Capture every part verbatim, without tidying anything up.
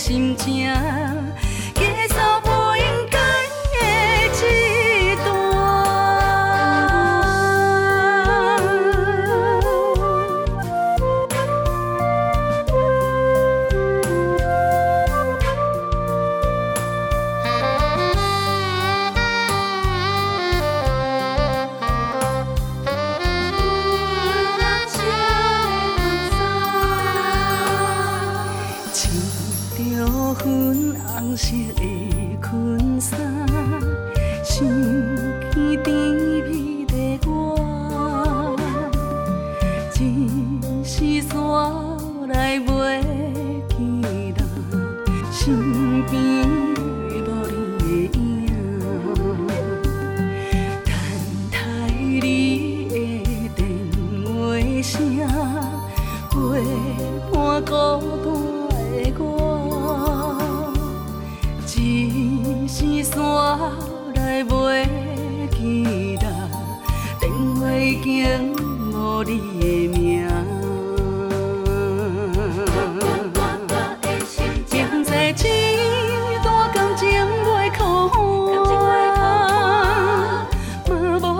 心情，结束无应该的一段。唱着粉红色的裙衫，想起甜蜜的我，一时煞来袂记啦，身边无你的影，等待你的电话声，陪伴孤单的我，一时煞来袂记啦，电话已经无你的名。明知这段感情袂靠岸，嘛无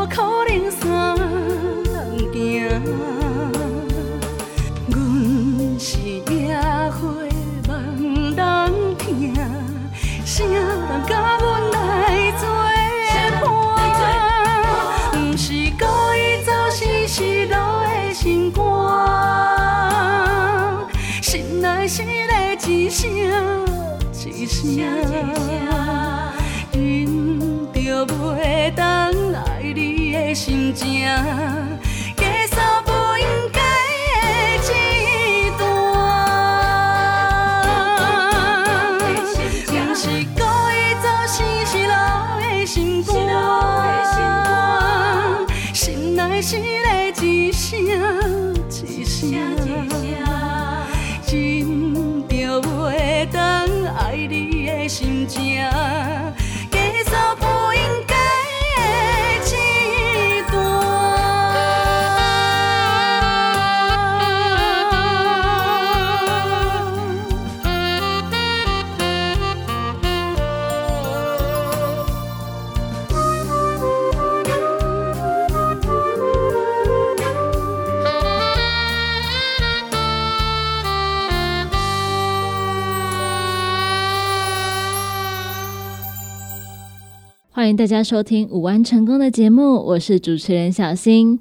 可能三人行。阮是野花望人疼，啥人甲阮来作伴？不是故意造成失落的心肝，心内是泪一声一声，忍着袂当爱你的心情，结束不应该的一段。不是故意造成失落的心肝，心内是泪一声一声，忍着袂当爱你的心情，结束不应该的一段。欢迎大家收听午安成功的节目，我是主持人小新。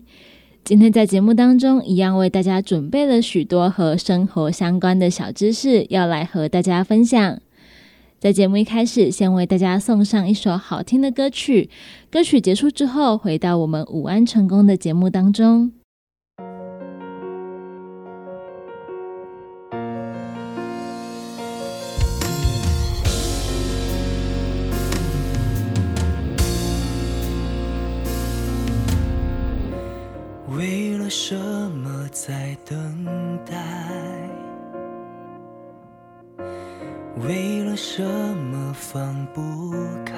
今天在节目当中一样为大家准备了许多和生活相关的小知识要来和大家分享。在节目一开始先为大家送上一首好听的歌曲，歌曲结束之后回到我们午安成功的节目当中。为了什么在等待？为了什么放不开？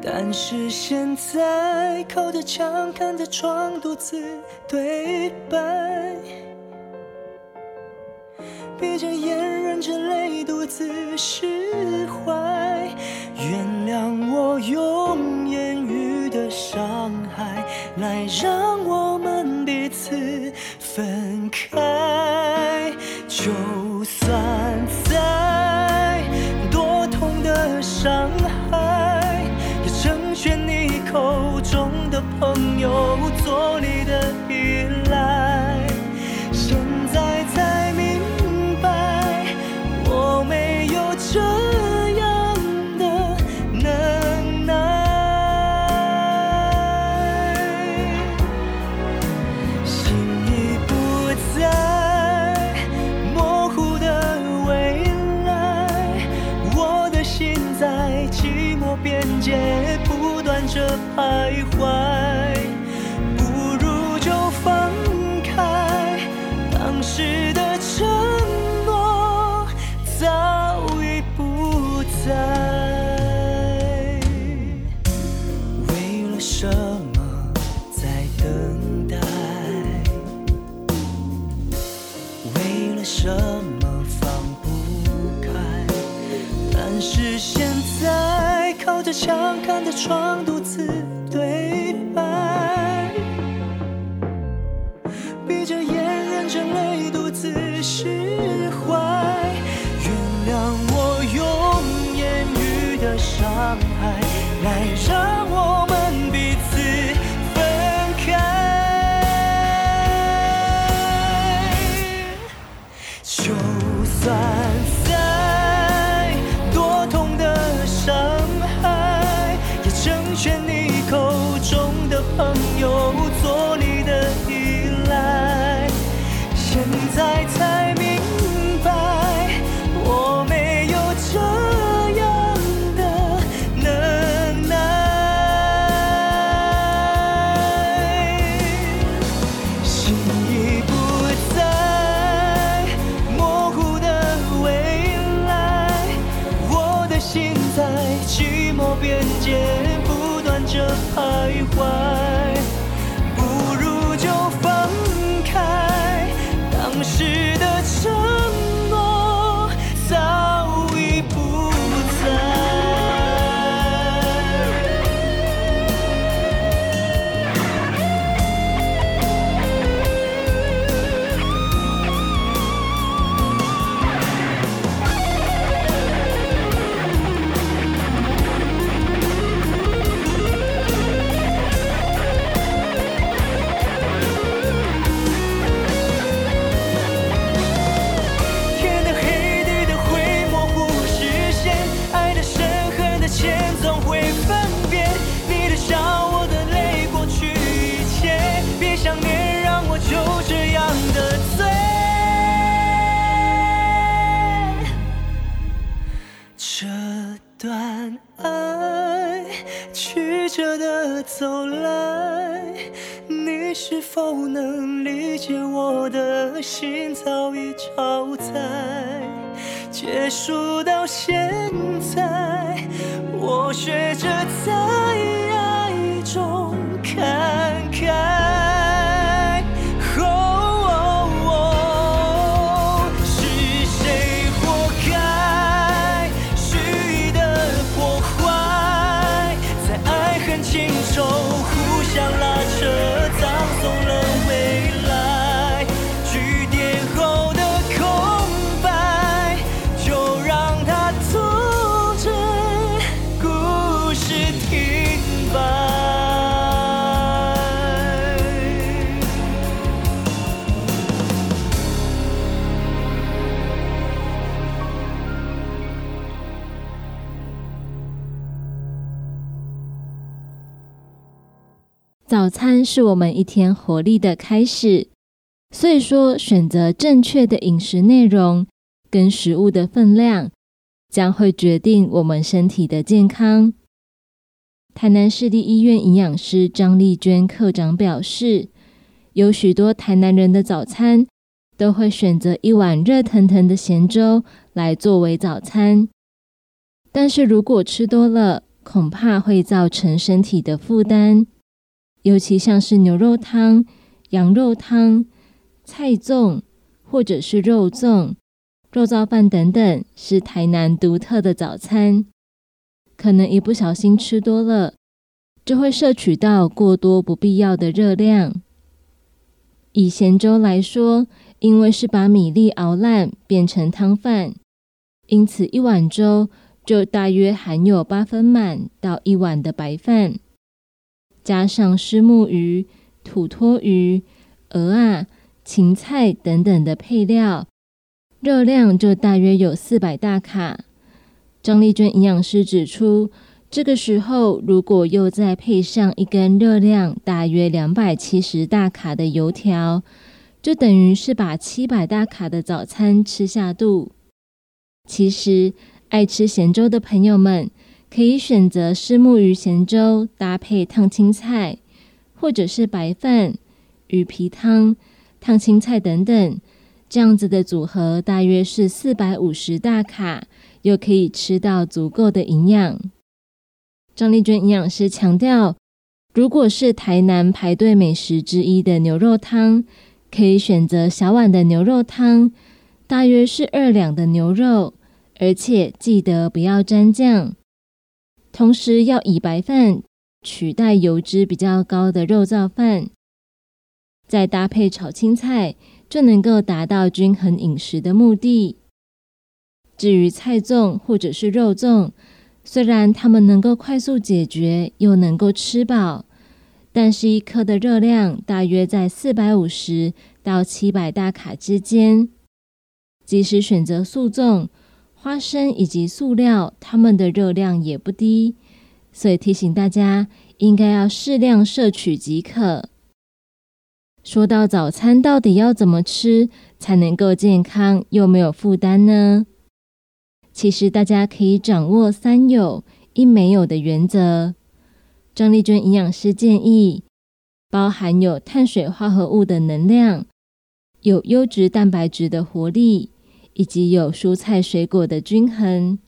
但是现在靠着墙看着窗独自对白，闭着眼忍着泪独自释怀，原谅我用言语的伤害来让我们彼此分开。就算再多痛的伤害，也成全你口中的朋友做你的依赖。现在才明白，我没有这徘徊，不如就放开，当时的承诺早已不在。为了什么在等待？为了什么放不开？但是现在靠着墙看着窗独自对白，闭着眼忍着泪独自释怀，原谅我用言语的伤害来让我们彼此分开，就算朋友做你的依赖，现在才明白我没有这样的能耐，心已不在模糊的未来，我的心在寂寞边界不断着徘徊，走来，你是否能理解我的心早已超载，结束到现在，我学着在爱中看开。哦哦哦，是谁活该？蓄意的破坏，在爱恨情仇。想拉扯，葬送了未来。句点后的空白，就让它阻止故事停摆。早餐是我们一天活力的开始，所以说选择正确的饮食内容跟食物的分量，将会决定我们身体的健康。台南市立医院营养师张丽娟科长表示，有许多台南人的早餐都会选择一碗热腾腾的咸粥来作为早餐，但是如果吃多了，恐怕会造成身体的负担。尤其像是牛肉汤、羊肉汤、菜粽或者是肉粽、肉燥饭等等，是台南独特的早餐。可能一不小心吃多了，就会摄取到过多不必要的热量。以咸粥来说，因为是把米粒熬烂变成汤饭，因此一碗粥就大约含有八分满到一碗的白饭。加上虱目鱼、土托鱼、蚵仔、芹菜等等的配料，热量就大约有四百大卡。张丽娟营养师指出，这个时候如果又再配上一根热量大约两百七十大卡的油条，就等于是把七百大卡的早餐吃下肚。其实爱吃咸粥的朋友们可以选择虱目鱼咸粥搭配烫青菜，或者是白饭、鱼皮汤、烫青菜等等，这样子的组合大约是四百五十大卡，又可以吃到足够的营养。张丽娟营养师强调，如果是台南排队美食之一的牛肉汤，可以选择小碗的牛肉汤，大约是二两的牛肉，而且记得不要沾酱。同时要以白饭取代油脂比较高的肉燥饭，再搭配炒青菜，就能够达到均衡饮食的目的。至于菜粽或者是肉粽，虽然它们能够快速解决又能够吃饱，但是一颗的热量大约在四百五十到七百大卡之间。即使选择素粽，花生以及素料，它们的热量也不低，所以提醒大家应该要适量摄取即可。说到早餐到底要怎么吃才能够健康又没有负担呢？其实大家可以掌握三有一没有的原则。张丽娟营养师建议，包含有碳水化合物的能量，有优质蛋白质的活力，以及有蔬菜水果的均衡。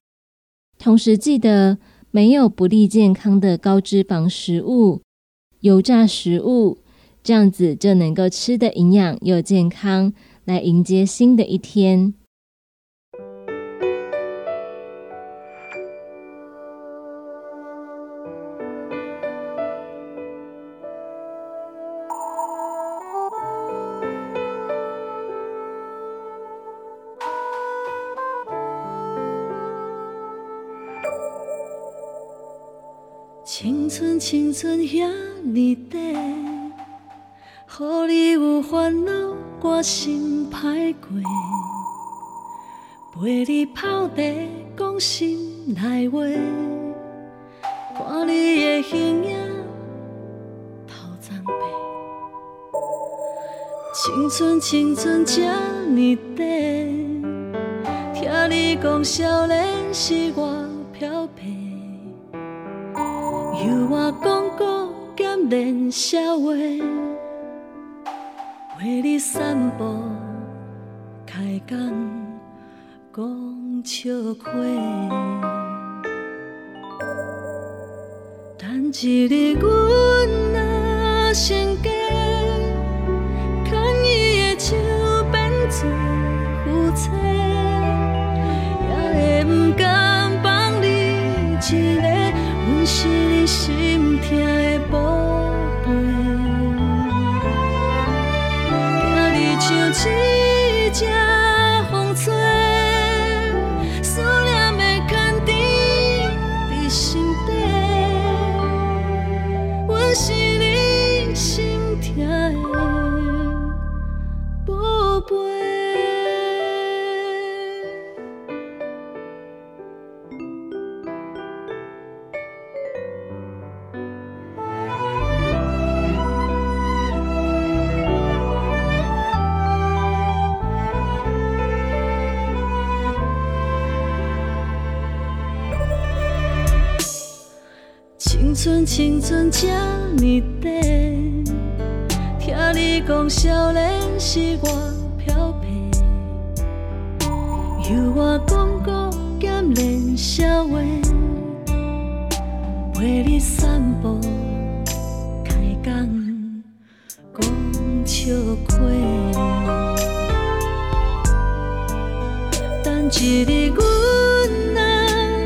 同时记得没有不利健康的高脂肪食物、油炸食物，这样子就能够吃得营养又健康，来迎接新的一天。青春青春遐尼短，乎你有烦恼，我心歹过。陪你泡茶，讲心内话，看你的形影，头脏白。青春青春这呢短，听你讲少年是我漂白。由我讲古兼练笑话，陪你散步开讲讲笑话。等一日阮若成家，牵伊的手变做夫妻，也会不甘放你一个，阮是你心痛的宝贝。今日像一只风吹，思念的牵缠在心底，阮是你心痛的宝贝。青春这呢短，听你讲少年是我漂白。由我讲古兼练笑话，陪你散步开讲讲笑话。等一日阮若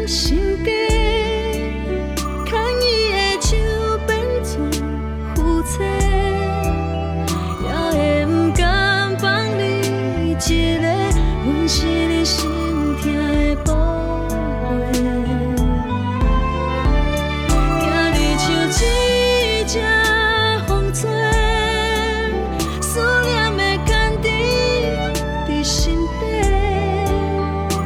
成家，阮是你心痛的宝贝。今日像一只风吹，思念的牵缠在心底，阮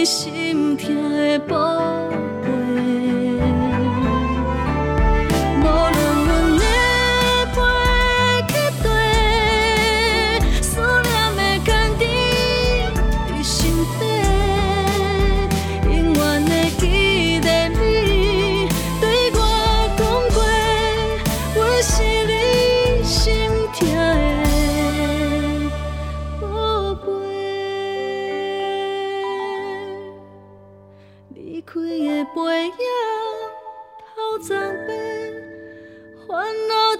你心痛的宝贝，无论阮的飞去地，思念的坚定在心底，永远会记得你对我讲过，阮是你心痛的。离开的背影，透昨白，烦恼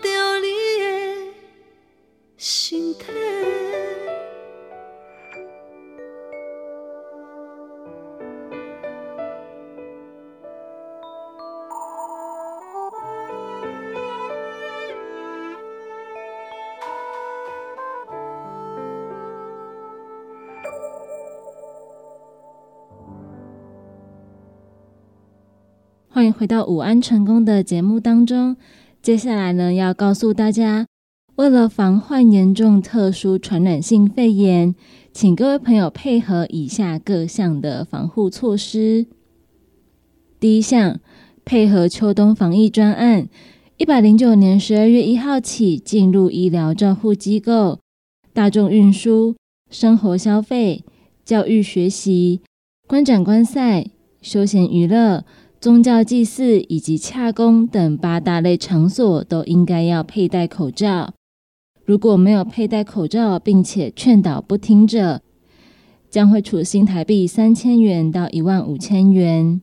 着你的身体。欢迎回到午安成功的节目当中，接下来呢要告诉大家，为了防患严重特殊传染性肺炎，请各位朋友配合以下各项的防护措施。第一项，配合秋冬防疫专案一百零九年十二月一号起进入医疗照护机构、大众运输、生活消费、教育学习、观展观赛、休闲娱乐、宗教祭祀以及洽公等八大类场所都应该要佩戴口罩。如果没有佩戴口罩并且劝导不听者，将会处新台币三千元到一万五千元。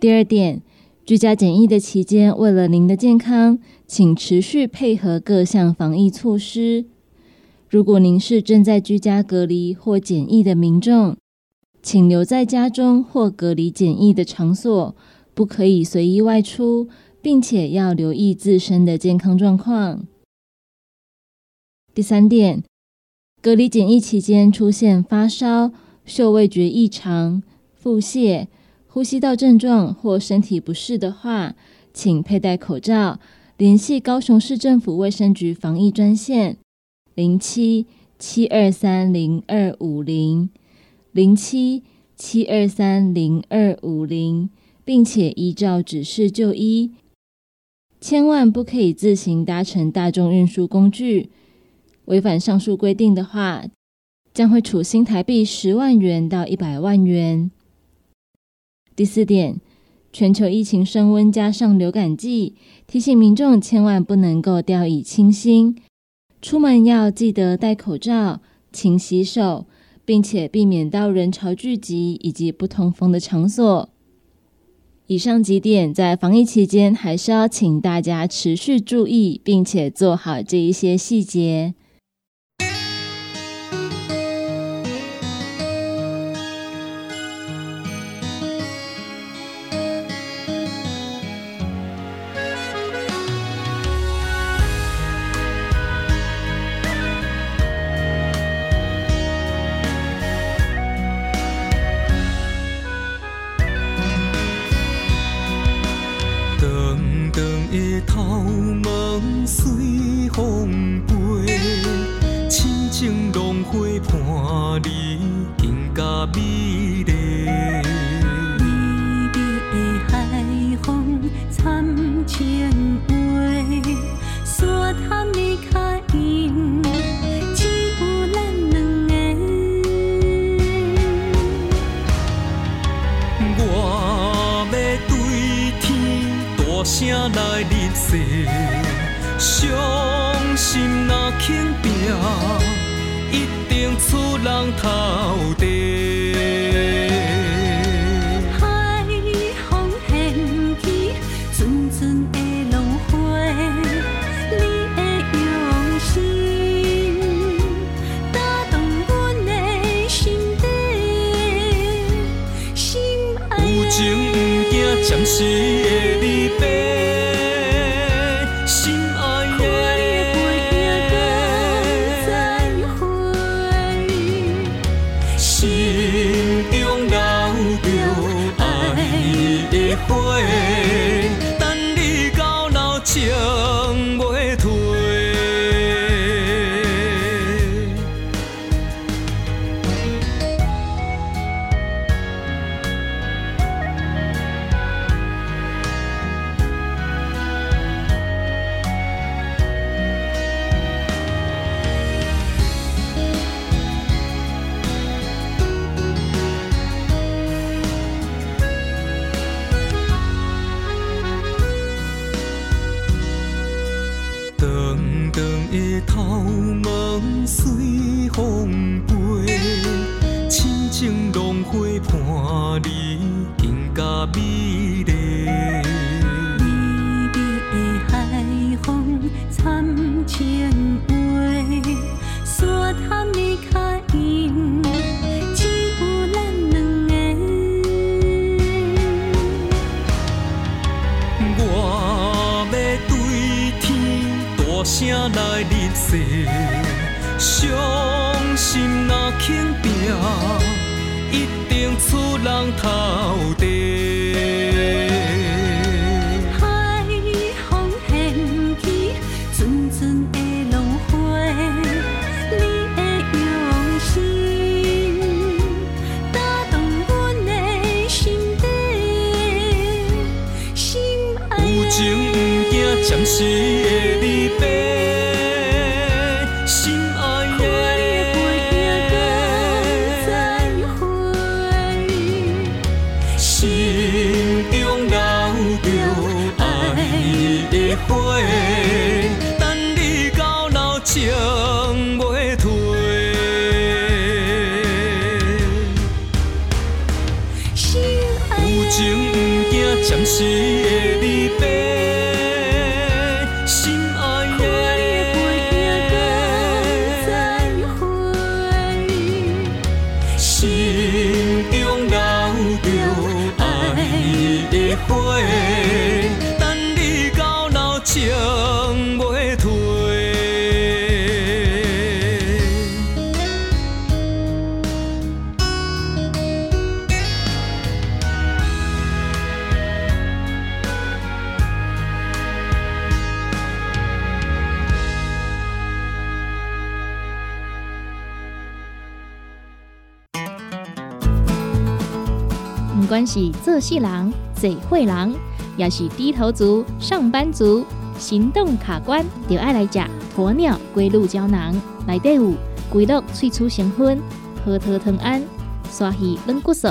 第二点，居家检疫的期间，为了您的健康，请持续配合各项防疫措施。如果您是正在居家隔离或检疫的民众，请留在家中或隔离检疫的场所，不可以随意外出，并且要留意自身的健康状况。第三点，隔离检疫期间出现发烧、嗅味觉异常、腹泻、呼吸道症状或身体不适的话，请佩戴口罩，联系高雄市政府卫生局防疫专线零七七二三零二五零。零七七二三零二五零，并且依照指示就医，千万不可以自行搭乘大众运输工具。违反上述规定的话，将会处新台币十万元到一百万元。第四点，全球疫情升温加上流感季，提醒民众千万不能够掉以轻心，出门要记得戴口罩、勤洗手，并且避免到人潮聚集以及不通风的场所。以上几点在防疫期间还是要请大家持续注意，并且做好这一些细节。伴你更加美丽。美丽的海风参情话，沙滩的脚印，只有咱两个。我要对天大声来立誓，伤心若肯拼。一定出人头地。海风掀起阵阵的浪花，你的用心打动阮的心底。心爱的，有情不惊暂时的离别。心爱的。暂时的离别，心爱的，看你的背影，搁再会。心中留着爱的花，等你到老情袂褪。不管是做事人、嘴会人，也是低头族、上班族、行动卡关，就爱来吃鸵鸟龟鹿胶囊。内底有龟鹿萃取成分、核桃藤胺、鲨鱼软骨素，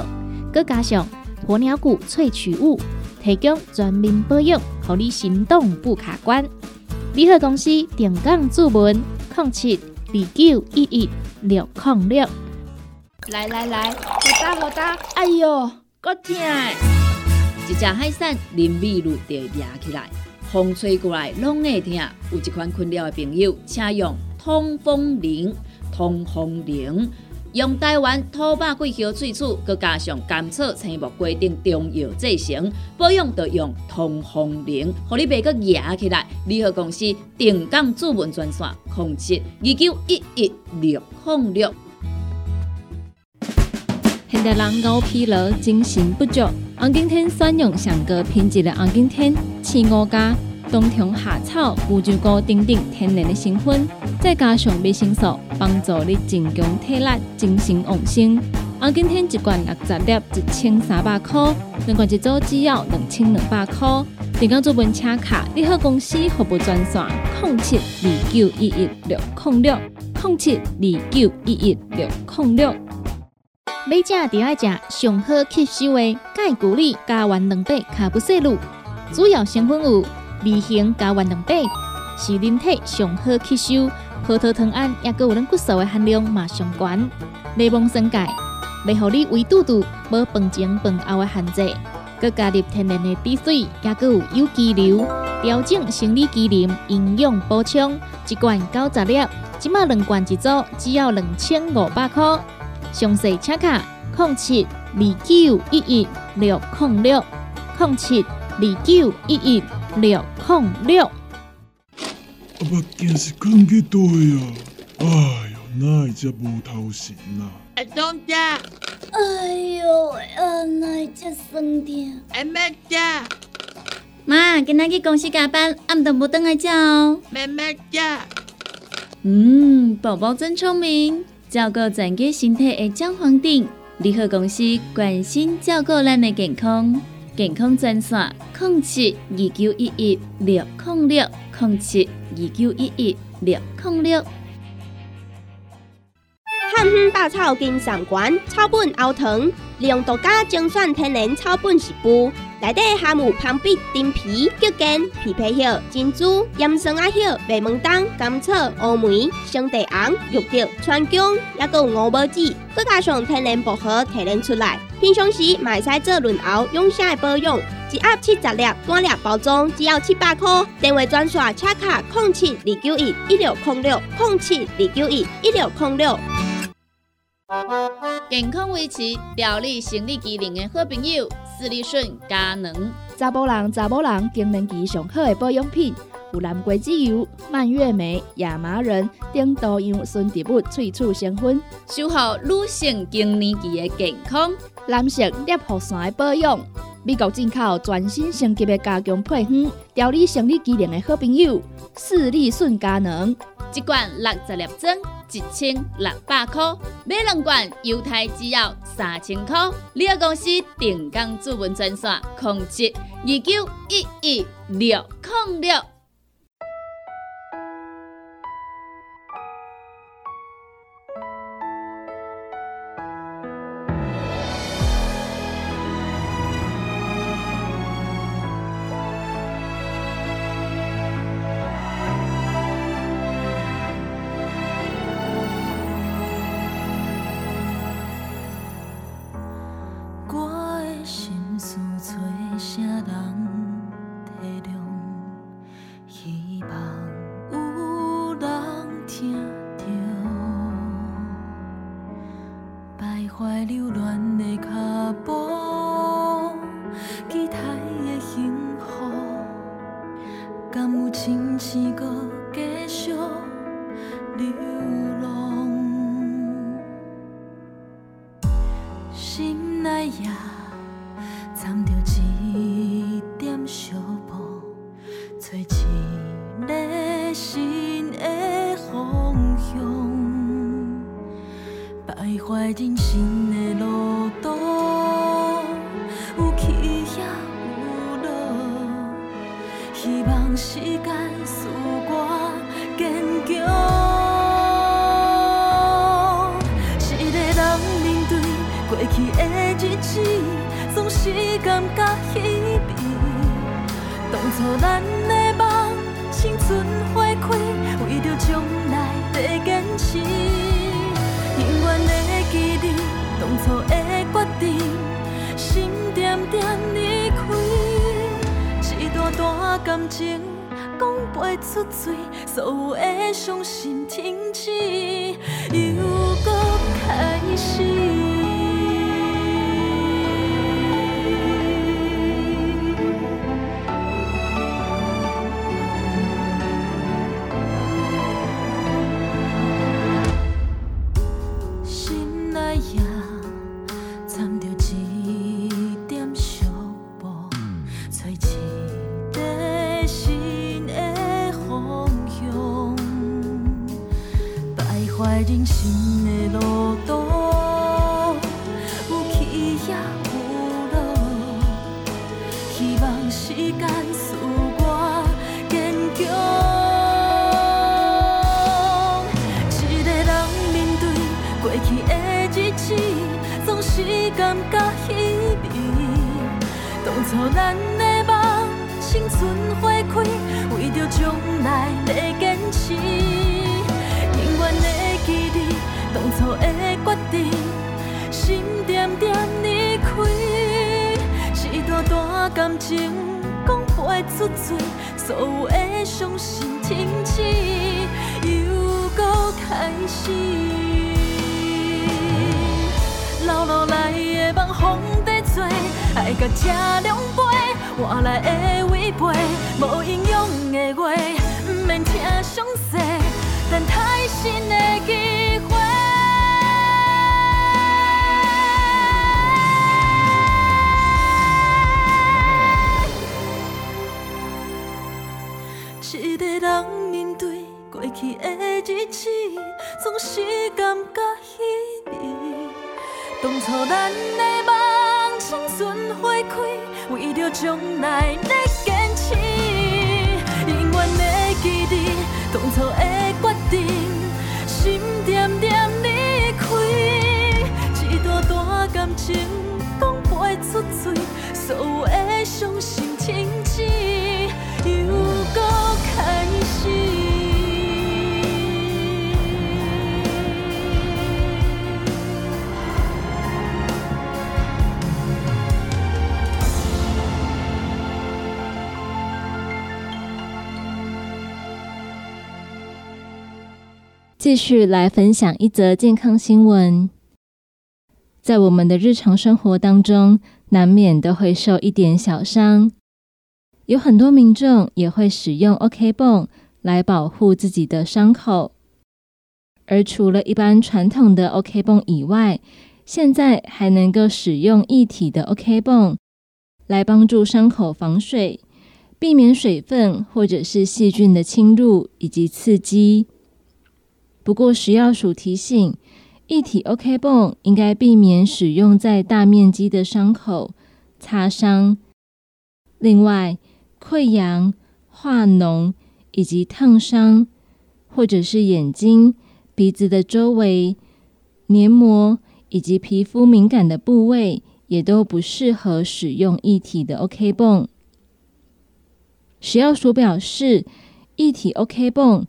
佮加上鸵鸟骨萃取物，提供全面保养，让你行动不卡关。联合公司电工主文零七二九一一六零六。来来来，好打好打，哎呦！我听一隻海產淋米露就會抓起來，風吹過來攏會聽。有一款困擾的朋友，請用通風靈。通風靈用台灣土白桂花萃取，再加上甘草、青木瓜等中藥製成，保養就用通風靈，讓你袂閣抓起來。聯合公司定崗主文專線控制二九一一六零六。现代人熬疲劳、精神不足，红景天选用上高品质的红景天、刺五加、冬虫夏草、乌鸡膏等等天然的成分，再加上维生素，帮助你增强体力、精神旺盛。红景天一罐六十粒，一千三百块；两罐一组，只要两千两百块。订购做文车卡，你好公司服务专线：零七二九一一六零六零七二九一一六零六。要吃就要吃最好吸收的钙骨力加完两百卡布西露，主要成分有微型加完两百，是人体最好吸收。葡萄糖胺也有咱骨素的含量嘛上高，内蒙生钙，袂互你胃肚肚无饭前饭后的限制，佮加入天然的滴水，也有有机硫，调整生理机能，营养补充，一罐九十粒，即马两罐一组，只要两千五百块。详细请卡零七二九一一六零六零七二九一一六零六。目镜是放去倒呀？哎呦，哪会这无头神啊？阿东姐，哎呦，啊哪会这酸痛？阿妹姐，妈，今仔去公司加班，暗顿无等来吃哦。妹妹姐，嗯，宝宝真聪明。照顾整个身体的姜黄锭，联合公司关心照顾咱的健康。健康专线：零七二九一一六零六零七二九一一六零六。汉方百草金上丸，草本熬糖，利用独家精选天然草本食补，内底含有蜂蜜、陈皮、桔梗、枇杷叶、珍珠、岩酸啊叶、麦门冬、甘草、乌梅、生地红、玉竹、川芎，也有五宝子，佮加上天然薄荷提炼出来。平常时买使做润喉用啥的保养，一盒七十粒，单粒包装只要七百块。电话转线车卡零七二九一一六零六零七二九一一六零六。健康维持、调理生理机能的好朋友，斯利顺佳能。查甫人、查某人更年期上好的保养品。有南瓜籽油、蔓越莓、亚麻仁等多样纯植物萃取成分，守护女性更年期的健康。男性尿道酸的保养，美国进口全新升级的加强配方，调理生理机能的好朋友，视力顺佳能。一罐六十粒装，一千六百块；买两罐犹太只要三千块。你个公司定岗主文专线：控制二九一一六零六。继续来分享一则健康新闻。在我们的日常生活当中，难免都会受一点小伤，有很多民众也会使用 ok 繃来保护自己的伤口。而除了一般传统的 ok 繃以外，现在还能够使用液体的 ok 繃来帮助伤口防水，避免水分或者是细菌的侵入以及刺激。不过食药署提醒，液体 ok 繃应该避免使用在大面积的伤口、擦伤。另外，溃疡、化脓以及烫伤，或者是眼睛、鼻子的周围、黏膜以及皮肤敏感的部位，也都不适合使用液体的 ok 繃。食药署表示，液体 ok 繃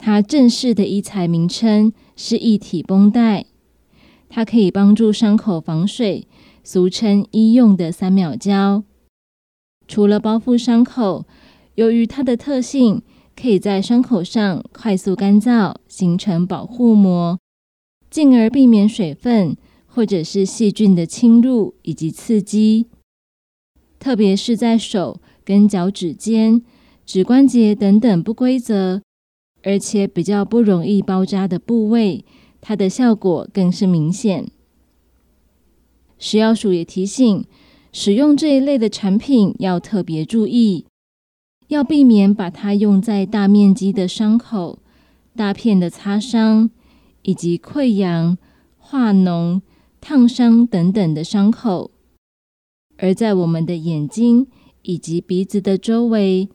它正式的医材名称是液体绷带，它可以帮助伤口防水，俗称医用的三秒胶。除了包覆伤口，由于它的特性，可以在伤口上快速干燥，形成保护膜，进而避免水分或者是细菌的侵入以及刺激。特别是在手跟脚趾尖、指关节等等不规则而且比较不容易包扎的部位，它的效果更是明显。食药署也提醒，使用这一类的产品要特别注意，要避免把它用在大面积的伤口、大片的擦伤以及溃疡、化脓、烫伤等等的伤口。而在我们的眼睛以及鼻子的周围、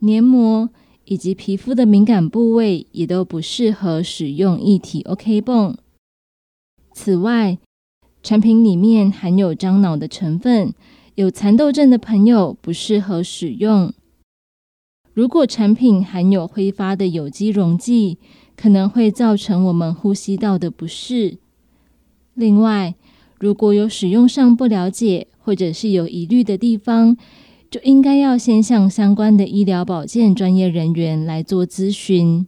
黏膜以及皮肤的敏感部位，也都不适合使用液体 ok 繃。此外，产品里面含有樟脑的成分，有蚕豆症的朋友不适合使用。如果产品含有挥发的有机溶剂，可能会造成我们呼吸道的不适。另外，如果有使用上不了解或者是有疑虑的地方，就应该要先向相关的医疗保健专业人员来做咨询。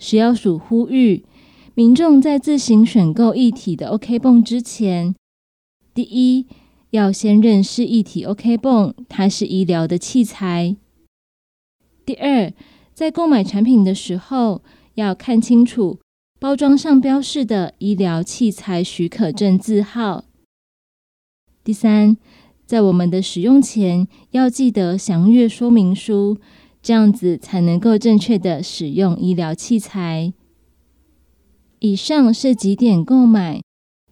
食药署呼吁，民众在自行选购液体的 ok 繃之前，第一，要先认识液体 ok 繃它是医疗的器材。第二，在购买产品的时候，要看清楚包装上标示的医疗器材许可证字号。第三，在我们的使用前要记得详阅说明书，这样子才能够正确的使用医疗器材。以上是几点购买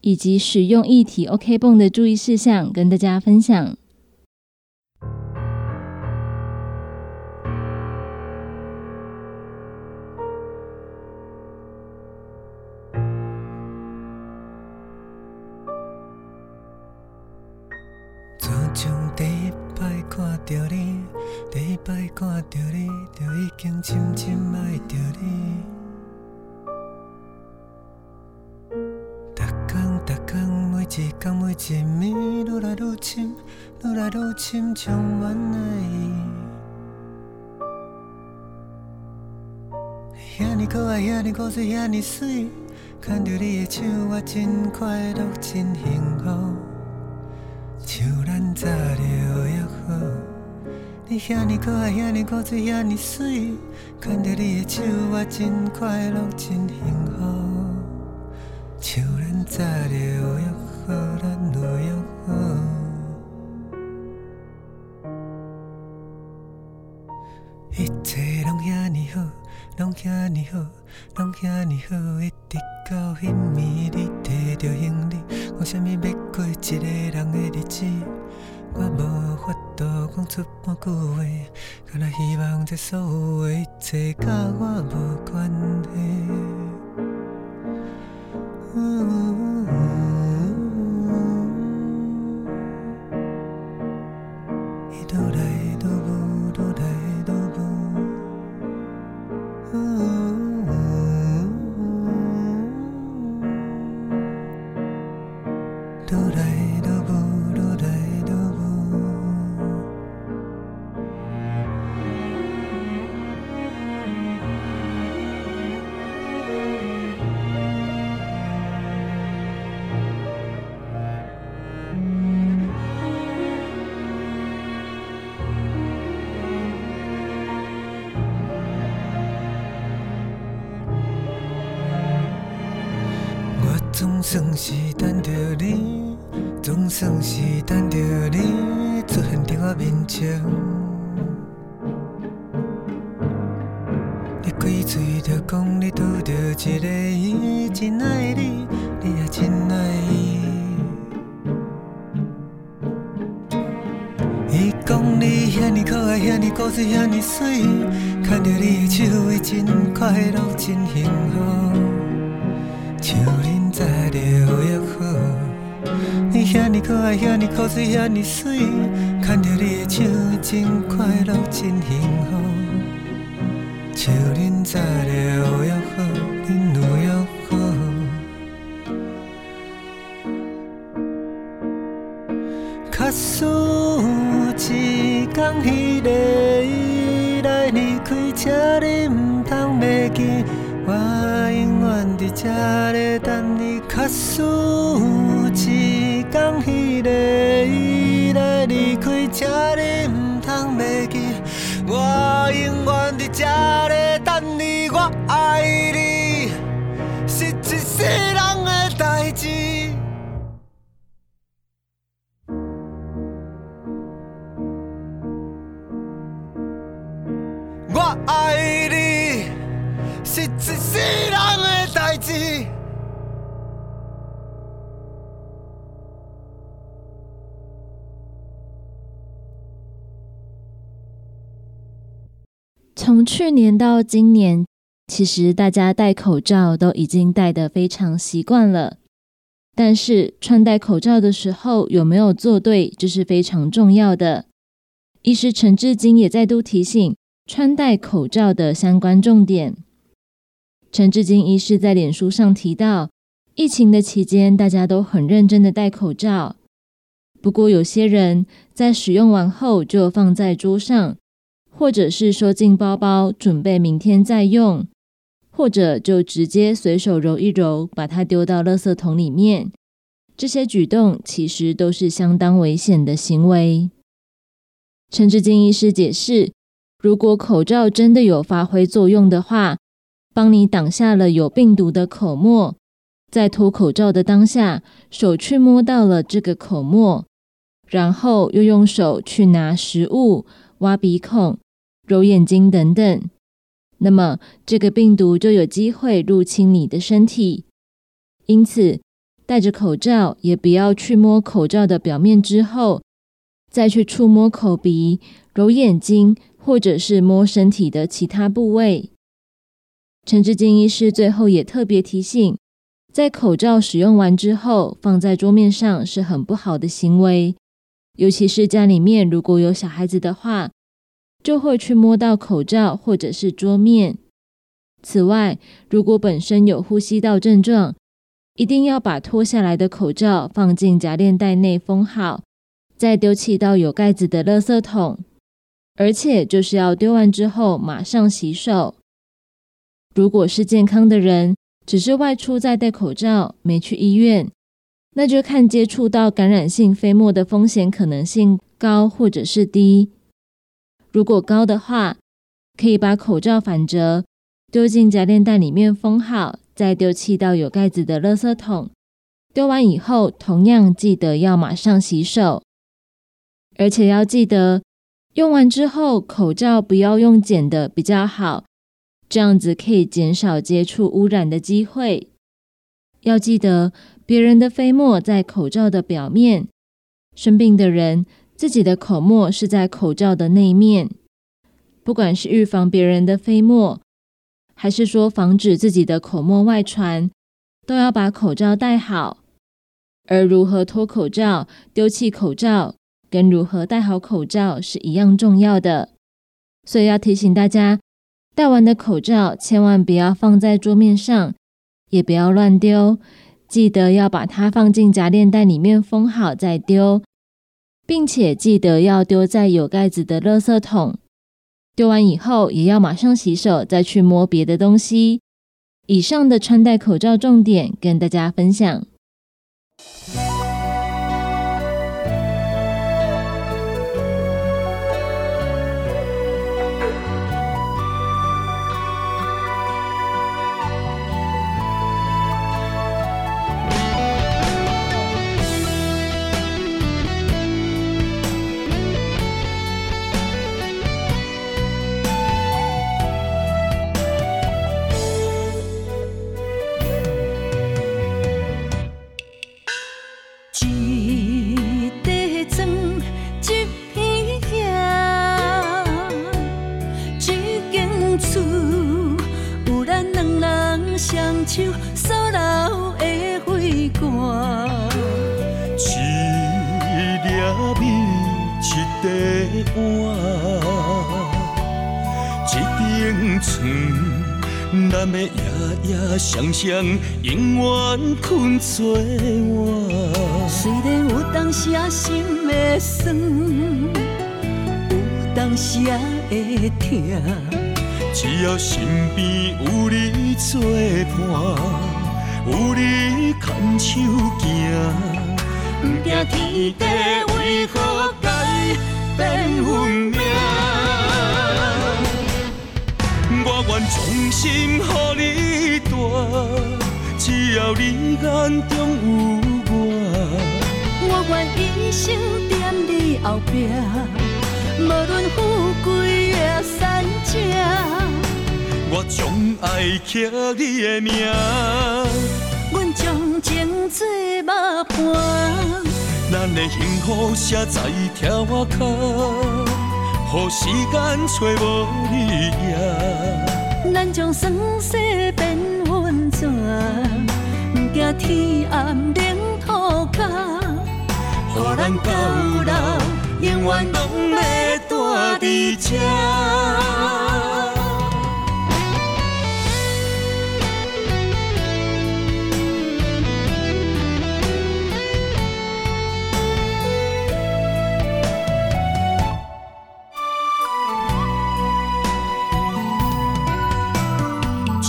以及使用液体 ok 繃的注意事项跟大家分享。第一摆看到你，就已经深深爱着你。每天每天，每一天每一暝，愈来愈深，愈来愈深，充满爱。遐尼可爱，遐尼古锥，遐尼水，牵着你的手，我真快乐，真幸福，像咱早就约好。你遐尼可爱，遐尼古锥，遐尼水，牵着你的手，我真快乐，真幸福，像咱早就有约好，咱有约好。一切拢遐尼好，拢遐尼好，拢遐尼好，一直到迄暝，你摕着行李，讲啥物要过一个人的日子。我无法度讲出半句话，干那希望这所有的一切甲我无关系。嗯嗯、愈来愈无，愈来愈无。嗯嗯、愈来愈无，愈来愈。总算是等到你，总算是等到你出现在我面前。你开嘴就讲你拄到一个伊，真爱你，你也真爱伊。伊讲你遐尼可爱，遐尼古锥，遐尼水，牵着你的手，伊真快乐，真幸福。像恁早就约好，你遐尼可爱，遐尼可水，遐尼水，牵着你的手，真快乐，真幸福。像恁早就约好，恁有约好。假使一天迄个伊来离开，请你毋通袂记。我永远在这里等你，假使一天彼个伊来离开，请你唔通袂记，我永远在这里等你。我爱你是一世人的代志。从去年到今年，其实大家戴口罩都已经戴得非常习惯了，但是穿戴口罩的时候有没有做对，这是非常重要的。医师陈志京也再度提醒穿戴口罩的相关重点。陈志京医师在脸书上提到，疫情的期间大家都很认真的戴口罩，不过有些人在使用完后就放在桌上，或者是收进包包准备明天再用，或者就直接随手揉一揉把它丢到垃圾桶里面，这些举动其实都是相当危险的行为。陈志京医师解释，如果口罩真的有发挥作用的话，帮你挡下了有病毒的口沫，在脱口罩的当下，手去摸到了这个口沫，然后又用手去拿食物、挖鼻孔、揉眼睛等等，那么这个病毒就有机会入侵你的身体。因此，戴着口罩也不要去摸口罩的表面之后，再去触摸口鼻、揉眼睛，或者是摸身体的其他部位。陈志京医师最后也特别提醒，在口罩使用完之后放在桌面上是很不好的行为，尤其是家里面如果有小孩子的话，就会去摸到口罩或者是桌面。此外，如果本身有呼吸道症状，一定要把脱下来的口罩放进夹链袋内封好，再丢弃到有盖子的垃圾桶，而且就是要丢完之后马上洗手。如果是健康的人，只是外出再戴口罩，没去医院，那就看接触到感染性飞沫的风险可能性高或者是低。如果高的话，可以把口罩反折，丢进夹链袋里面封好，再丢弃到有盖子的垃圾桶。丢完以后，同样记得要马上洗手，而且要记得用完之后，口罩不要用剪的比较好。这样子可以减少接触污染的机会。要记得，别人的飞沫在口罩的表面，生病的人自己的口沫是在口罩的内面。不管是预防别人的飞沫，还是说防止自己的口沫外传，都要把口罩戴好。而如何脱口罩、丢弃口罩，跟如何戴好口罩是一样重要的。所以要提醒大家，戴完的口罩千万不要放在桌面上，也不要乱丢，记得要把它放进夹链袋里面封好再丢，并且记得要丢在有盖子的垃圾桶。丢完以后也要马上洗手，再去摸别的东西。以上的穿戴口罩重点跟大家分享。暗的夜夜双双，永远困做我。虽然有当时心会酸，有当时会痛，只要身边有你作伴，有你牵手行。不惊天地为何改变运命，我愿衷心乎你住，只要你眼中有我。我愿一生踮你后壁，无论富贵也散者，我总爱捡你的命。阮将情做肉伴，咱的幸福写在条仔脚，予时间找无你影。咱将酸涩变温泉，不惊天暗冷土脚，予咱到老永远拢要住伫遮。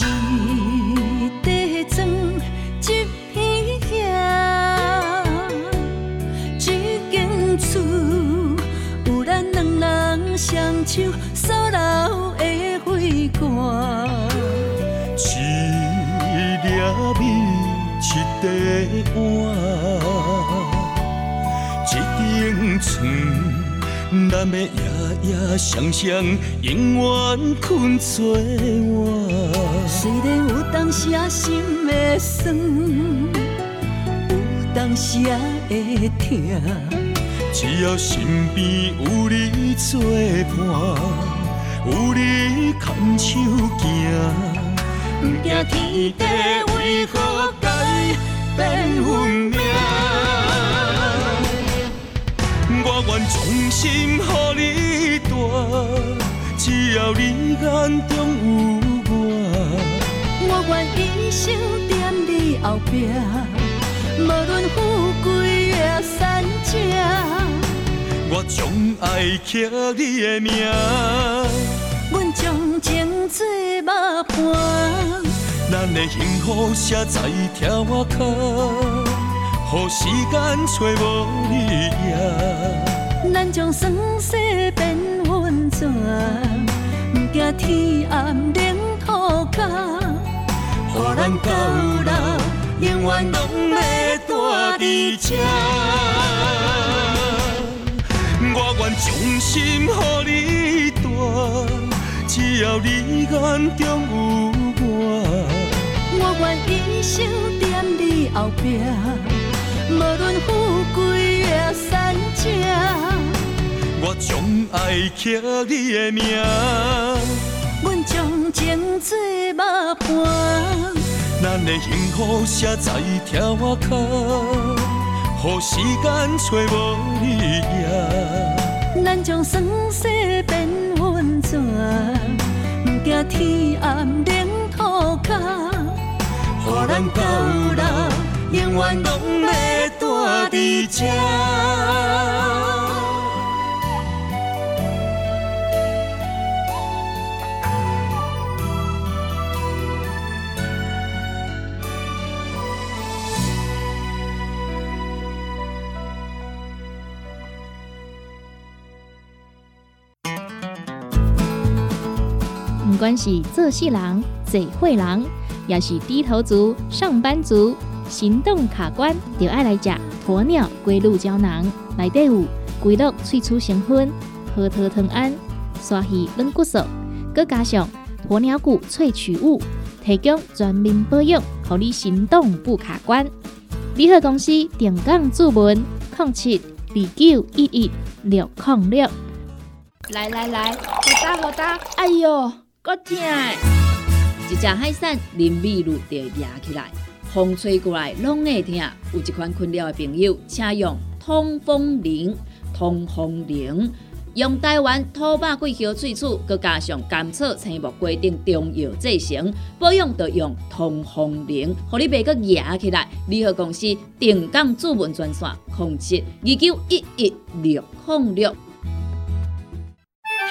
手所流的血汗，一粒米一块碗，一张床，咱要夜夜双双，永远困做伴。虽然有当时心会酸，有当时会痛。只要身边有你作伴，有你牵手行，不惊天地为何改变运命。我愿衷心乎你住，只要你眼中有我。我愿一生踮你后壁，无论富贵也散者。我总爱捡你的命，阮将情做肉伴，咱的幸福写在条仔脚，予时间找无你影。咱将酸涩变温泉，不惊天暗冷土脚，予咱到老永远拢要住伫遮。我愿衷心乎你住，只要你眼中有我。我愿一生踮你后壁，无论富贵也散者，我总爱捡你的命。阮将情做肉伴，咱的幸福写在条仔脚。予时间找无你影，咱将酸涩变温泉，不惊天暗冷土脚，予咱到老永远拢要住伫遮。不管是做事人、嘴会人，也是低头族、上班族、行动卡关，就爱来吃鸵鸟龟鹿胶囊。内底有龟鹿萃取成分、核桃藤胺、鲨鱼软骨素，佮加上鸵鸟骨萃取物，提供全面保养，让你行动不卡关。联合公司定岗注文零七二九一一六零六。来来来，好打好打，哎呦！够痛！一隻海產淋米露就揚起來，風吹過來攏會痛。有一款困擾的朋友，請用通風靈。通風靈用台湾土白桂花萃取，佮加上甘草、青木瓜等中药制成，保养要用通风灵，互你袂佮野起来。联合公司定岗主文专线：控制二九一一六零六。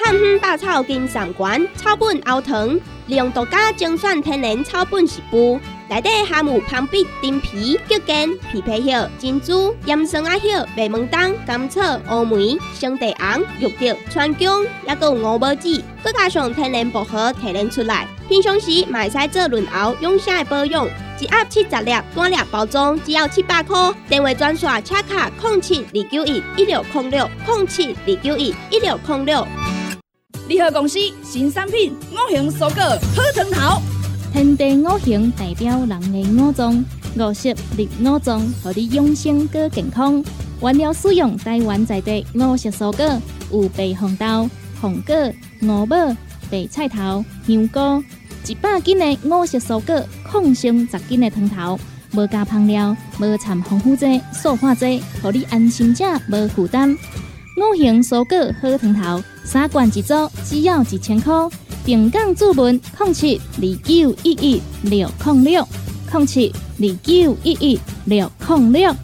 汉方百草金上丸，草本熬糖，利用独家精选天然草本食补，内底含有芳柏、丁皮、桔梗、枇杷叶、珍珠、岩酸啊叶、麦门冬、甘草、乌梅、生地红、玉竹、川芎，还佫有五宝子，佮加上天然薄荷提炼出来，平常时嘛会使做润喉、养声的保养。一盒七十粒，单粒包装，只要七百块。电话专线车卡零七二九一一六零六零七二九一一六零六。联合公司新产品五行蔬果好藤头，天地五行代表人的五脏，五色绿五脏，让你养生更健康。原料使用台湾在地五色蔬果，有白红豆、红果、五宝、白菜头、香菇，一百斤的五色蔬果，抗性十斤的藤头，无加香料，无掺防腐剂、塑化剂，让你安心吃，无负担。五行蔬果好藤头，三罐一组，只要一千块。定岗主文零七二九一一六零六零七二九一一六零六。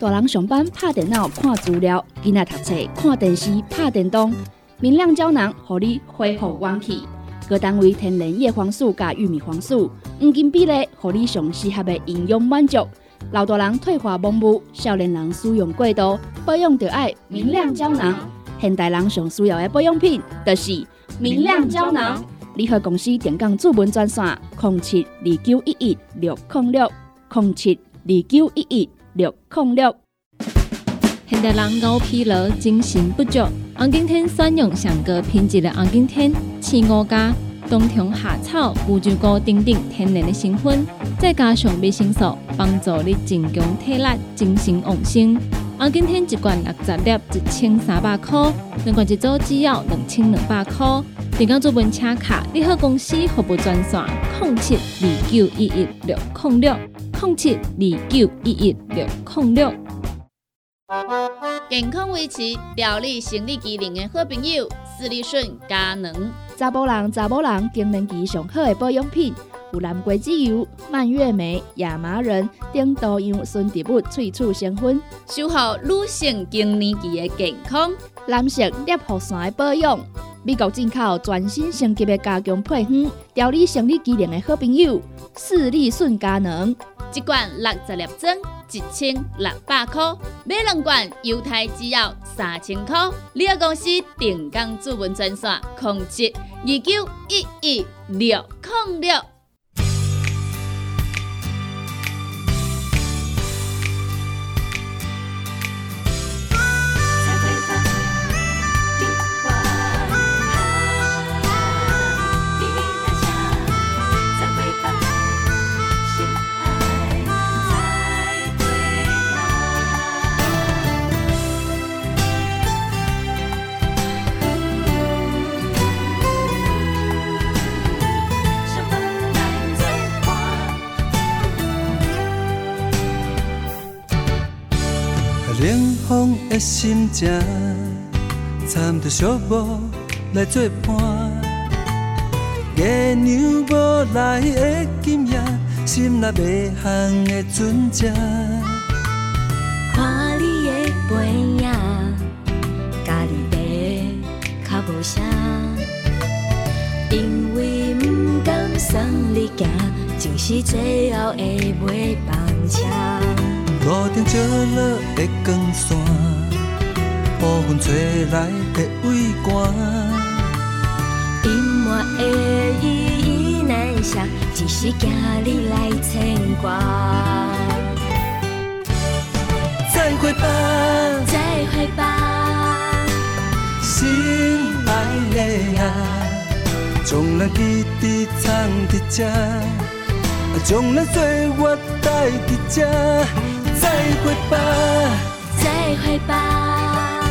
大人上班拍电脑看资料，囡仔读册看电视拍电动，明亮胶囊让你恢复元气。各单位天然叶黄素加玉米黄素，黄金比例让你上适合的营养满足。老大人退化盲目，少年人使用过度，保养就要明亮胶囊。现代人上需要的保养品就是明亮胶囊。联合公司电工主文专线：零七二九一一六零六零七二九一一六零六。现代人熬疲劳、精神不足，红景天选用上个品质的红景天、刺五加、冬虫夏草、乌鸡膏等等天然的成分，再加上维生素，帮助你增强体力、精神旺盛。红景天一罐六十粒，一千三百块；两罐一组，只要两千两百块。订购做文车卡，你好公司服务专线：零七二九一一六零六零七二九一一六零六。健康维持、调理生理机能的好朋友，斯利顺佳能。查甫人、查某人更年期上好的保养品，有南瓜籽油、蔓越莓、亚麻仁等多样纯植物萃取成分，守护女性更年期的健康。男性尿道腺的保养，美国进口全新升级的加强配方，调理生理机能的好朋友，视力顺佳能。一罐六十粒装，一千六百块；买两罐犹太只要三千块。你个公司定岗主文专线：控制二九一一六零六。风的心情掺着小雾来作伴，月娘无来的今夜，心内迷航的船只，看你的背影，家己爬较无声，因为不甘送你行，就是最后的尾班车。路灯照落的光线，乌云吹来的畏寒，沉默的伊伊难舍，只是惊你来牵挂。再会吧，再会吧，心爱的啊，将咱记在藏在这，将咱岁月带在这。再会吧，再会吧，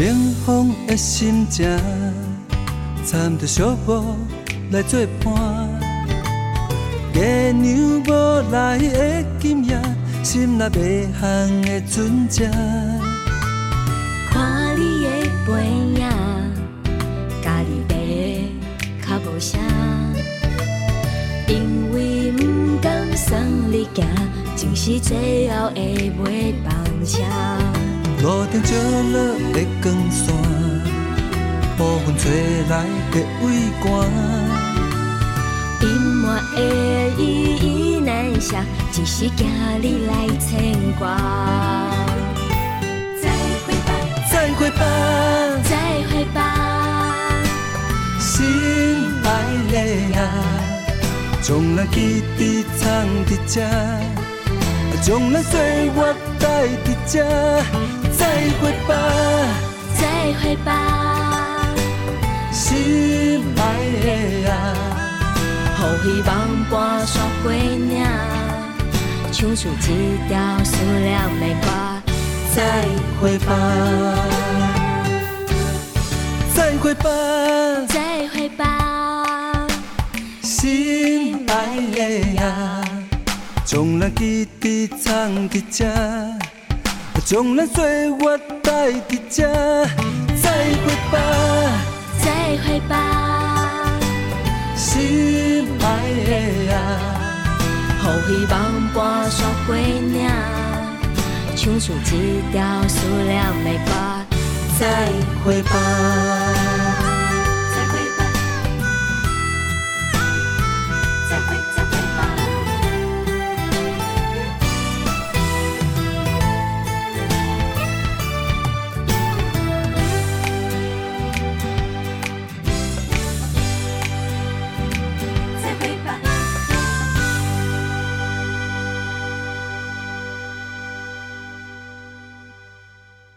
冷风的心情，掺着小雾来作伴。月娘无来的今夜，心内迷航的船只。看你的背影，家己爬的较无声，因为不甘送你行，情是最后的尾班车。路灯照落的光线，雨云吹来的畏寒，沉默的依依难舍，只是惊你来牵挂。再会吧，再会吧，再会吧，心爱的啊，将咱记忆藏在这，将咱岁月带在这。再会吧，再会吧，心爱的啊，予希望伴山过岭，唱出一条思念的歌。再会吧，再会吧，再会吧，心爱的啊，将咱记忆藏在这。将咱岁月带在这，再会吧，再会吧，心爱的啊，予希望伴山过岭，唱出一条思念的歌，再会吧。